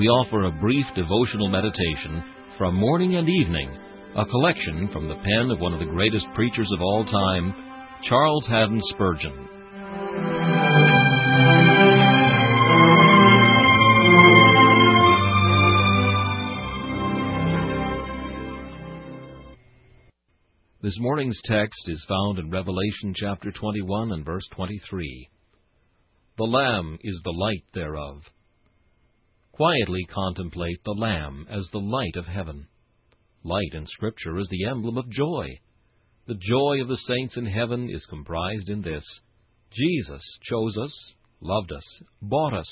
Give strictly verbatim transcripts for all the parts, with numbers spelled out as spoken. we offer a brief devotional meditation from Morning and Evening, a collection from the pen of one of the greatest preachers of all time, Charles Haddon Spurgeon. This morning's text is found in Revelation chapter twenty-one and verse twenty-three. The Lamb is the light thereof. Quietly contemplate the Lamb as the light of heaven. Light in Scripture is the emblem of joy. The joy of the saints in heaven is comprised in this: Jesus chose us, loved us, bought us,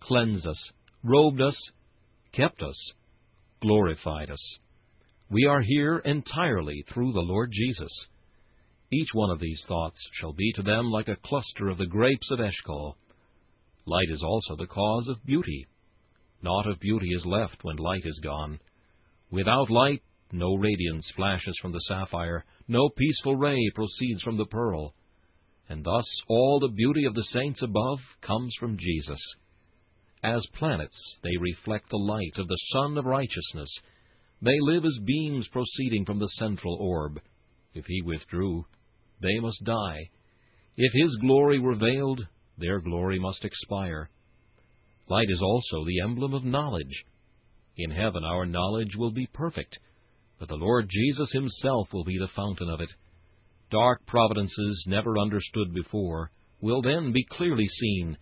cleansed us, robed us, kept us, glorified us. We are here entirely through the Lord Jesus. Each one of these thoughts shall be to them like a cluster of the grapes of Eshcol. Light is also the cause of beauty. Naught of beauty is left when light is gone. Without light, no radiance flashes from the sapphire, no peaceful ray proceeds from the pearl. And thus all the beauty of the saints above comes from Jesus. As planets, they reflect the light of the Sun of Righteousness. They live as beams proceeding from the central orb. If he withdrew, they must die. If his glory were veiled, their glory must expire. Light is also the emblem of knowledge. In heaven our knowledge will be perfect, but the Lord Jesus himself will be the fountain of it. Dark providences never understood before will then be clearly seen,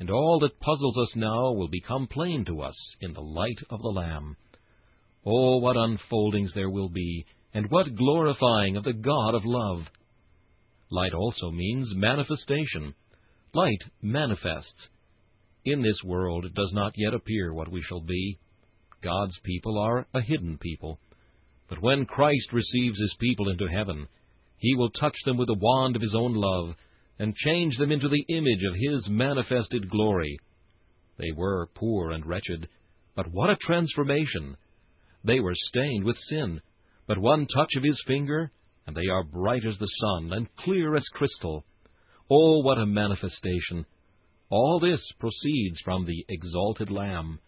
and all that puzzles us now will become plain to us in the light of the Lamb. Oh, what unfoldings there will be, and what glorifying of the God of love! Light also means manifestation. Light manifests. In this world it does not yet appear what we shall be. God's people are a hidden people. But when Christ receives his people into heaven, he will touch them with the wand of his own love and change them into the image of his manifested glory. They were poor and wretched, but what a transformation! They were stained with sin, but one touch of his finger, and they are bright as the sun and clear as crystal. Oh, what a manifestation! All this proceeds from the exalted Lamb.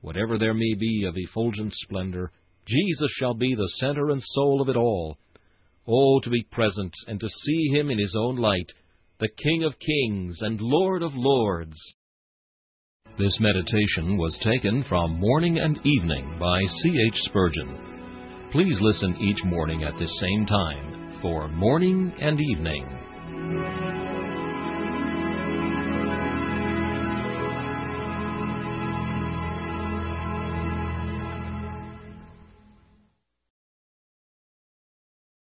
Whatever there may be of effulgent splendor, Jesus shall be the center and soul of it all. Oh, to be present and to see him in his own light, the King of kings and Lord of lords. This meditation was taken from Morning and Evening by C H Spurgeon. Please listen each morning at this same time for Morning and Evening.